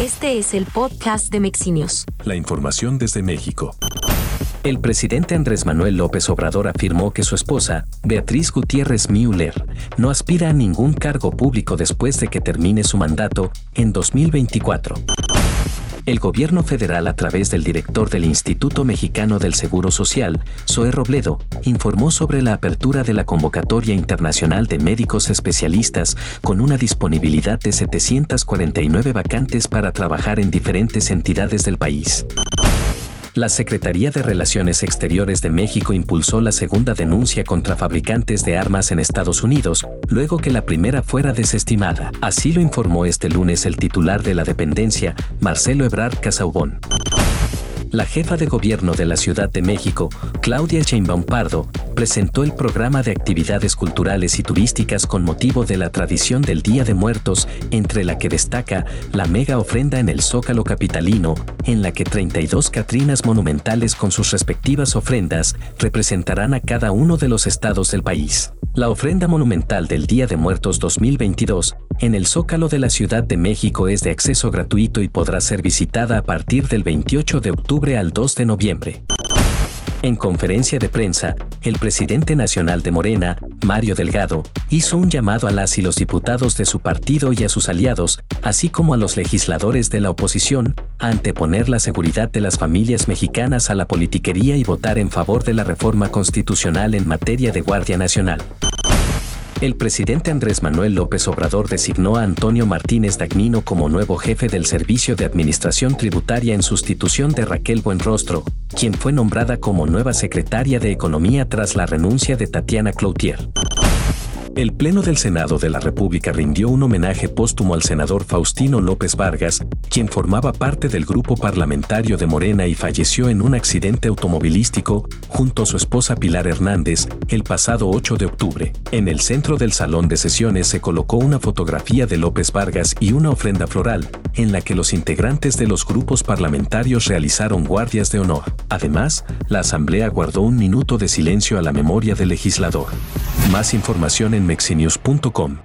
Este es el podcast de Mexinews. La información desde México. El presidente Andrés Manuel López Obrador afirmó que su esposa, Beatriz Gutiérrez Müller, no aspira a ningún cargo público después de que termine su mandato en 2024. El gobierno federal, a través del director del Instituto Mexicano del Seguro Social, Zoé Robledo, informó sobre la apertura de la convocatoria internacional de médicos especialistas con una disponibilidad de 749 vacantes para trabajar en diferentes entidades del país. La Secretaría de Relaciones Exteriores de México impulsó la segunda denuncia contra fabricantes de armas en Estados Unidos, luego que la primera fuera desestimada. Así lo informó este lunes el titular de la dependencia, Marcelo Ebrard Casaubón. La jefa de gobierno de la Ciudad de México, Claudia Sheinbaum Pardo, presentó el programa de actividades culturales y turísticas con motivo de la tradición del Día de Muertos, entre la que destaca la mega ofrenda en el Zócalo capitalino, en la que 32 catrinas monumentales con sus respectivas ofrendas representarán a cada uno de los estados del país. La ofrenda monumental del Día de Muertos 2022 en el Zócalo de la Ciudad de México es de acceso gratuito y podrá ser visitada a partir del 28 de octubre al 2 de noviembre. En conferencia de prensa, el presidente nacional de Morena, Mario Delgado, hizo un llamado a las y los diputados de su partido y a sus aliados, así como a los legisladores de la oposición, a anteponer la seguridad de las familias mexicanas a la politiquería y votar en favor de la reforma constitucional en materia de Guardia Nacional. El presidente Andrés Manuel López Obrador designó a Antonio Martínez Dagnino como nuevo jefe del Servicio de Administración Tributaria en sustitución de Raquel Buenrostro, quien fue nombrada como nueva secretaria de Economía tras la renuncia de Tatiana Cloutier. El Pleno del Senado de la República rindió un homenaje póstumo al senador Faustino López Vargas, quien formaba parte del grupo parlamentario de Morena y falleció en un accidente automovilístico, junto a su esposa Pilar Hernández, el pasado 8 de octubre. En el centro del salón de sesiones se colocó una fotografía de López Vargas y una ofrenda floral, en la que los integrantes de los grupos parlamentarios realizaron guardias de honor. Además, la Asamblea guardó un minuto de silencio a la memoria del legislador. Más información en mexinews.com.